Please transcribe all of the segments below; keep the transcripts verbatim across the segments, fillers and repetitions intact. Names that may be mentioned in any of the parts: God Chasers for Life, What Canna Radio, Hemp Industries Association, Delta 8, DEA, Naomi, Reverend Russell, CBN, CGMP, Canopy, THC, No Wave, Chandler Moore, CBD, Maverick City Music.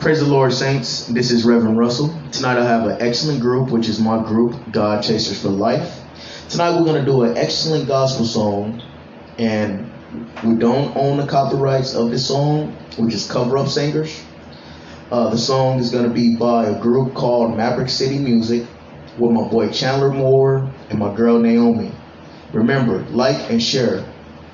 Praise the Lord, saints. This is Reverend Russell. Tonight I have an excellent group, which is my group, God Chasers for Life. Tonight we're going to do an excellent gospel song, and we don't own the copyrights of this song. We're just cover-up singers. Uh, the song is going to be by a group called Maverick City Music with my boy Chandler Moore and my girl Naomi. Remember, like and share.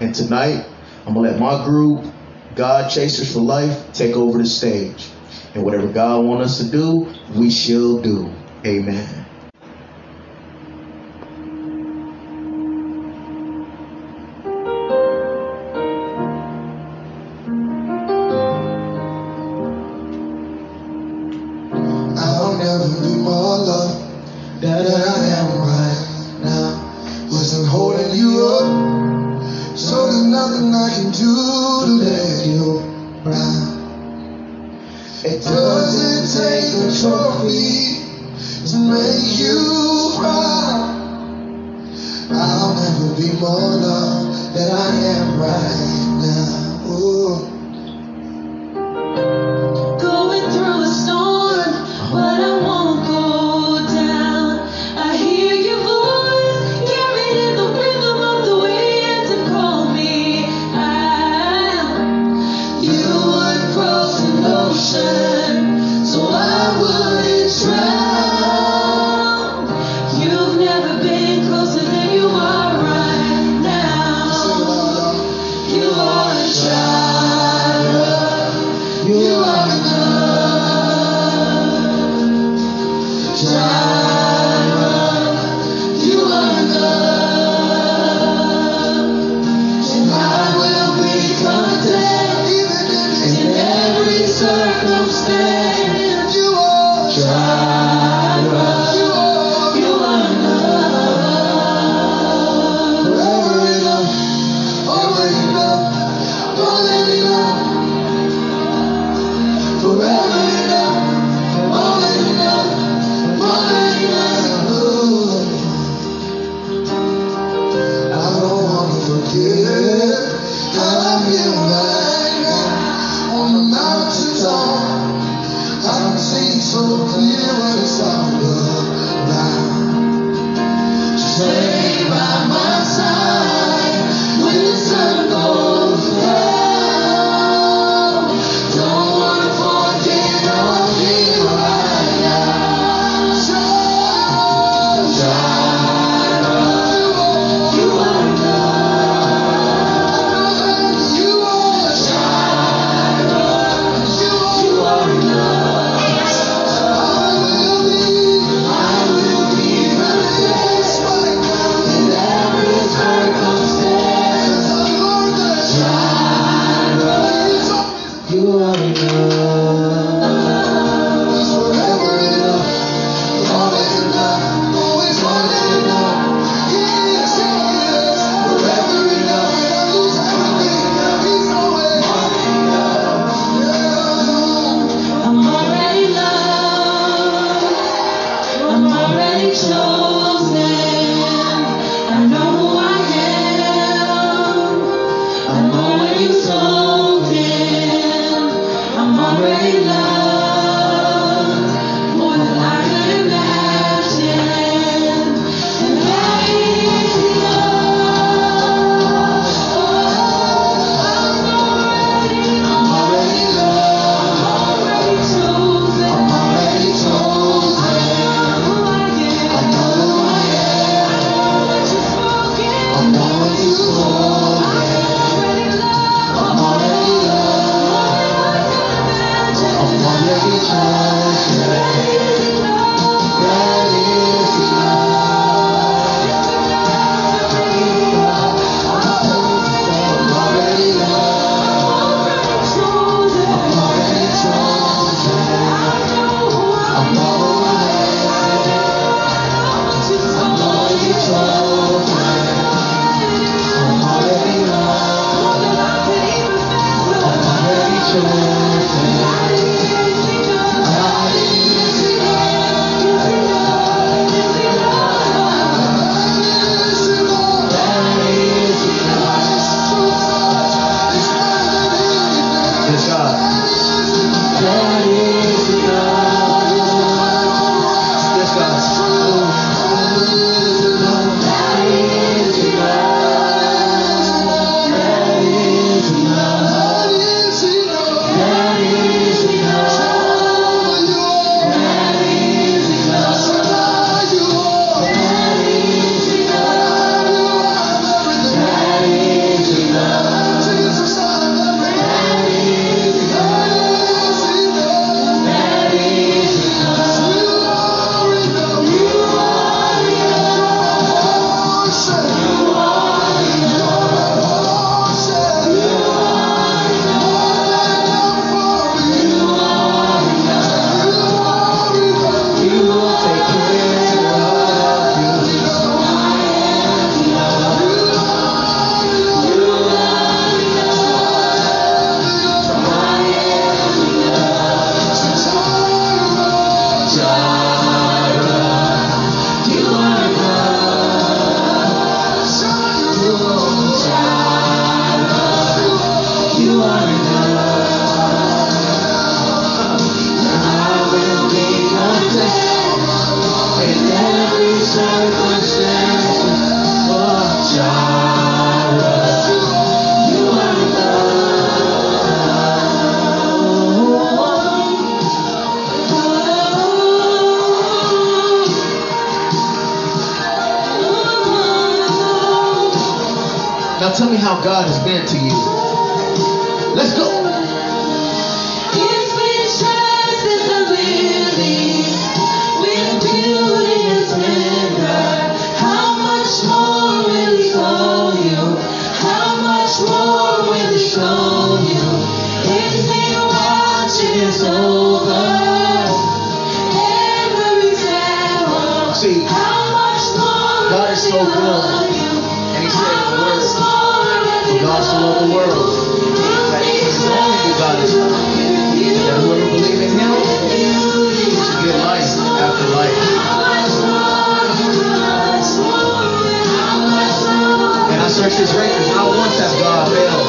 And tonight, I'm going to let my group, God Chasers for Life, take over the stage. And whatever God wants us to do, we shall do. Amen. I'll never be more loved than I am right now. Wasn't holding you up, so there's nothing I can do to let you down. It doesn't take a trophy to make you cry. I'll never be more loved than I am right now. Ooh. Oh, me how God has been to you. Let's go. It's with trust in the living, with beauty and splendor. How much more will He call you? How much more will He show you? Everything about you is over. Every terror. See, how much more God is so good. The world that is only begotten, that whoever believes in Him should get life after life. And I search His records. Not once has God failed.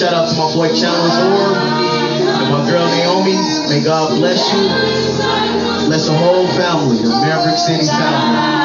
Shout out to my boy Chandler Moore and my girl Naomi. May God bless you. Bless the whole family, the Maverick City family.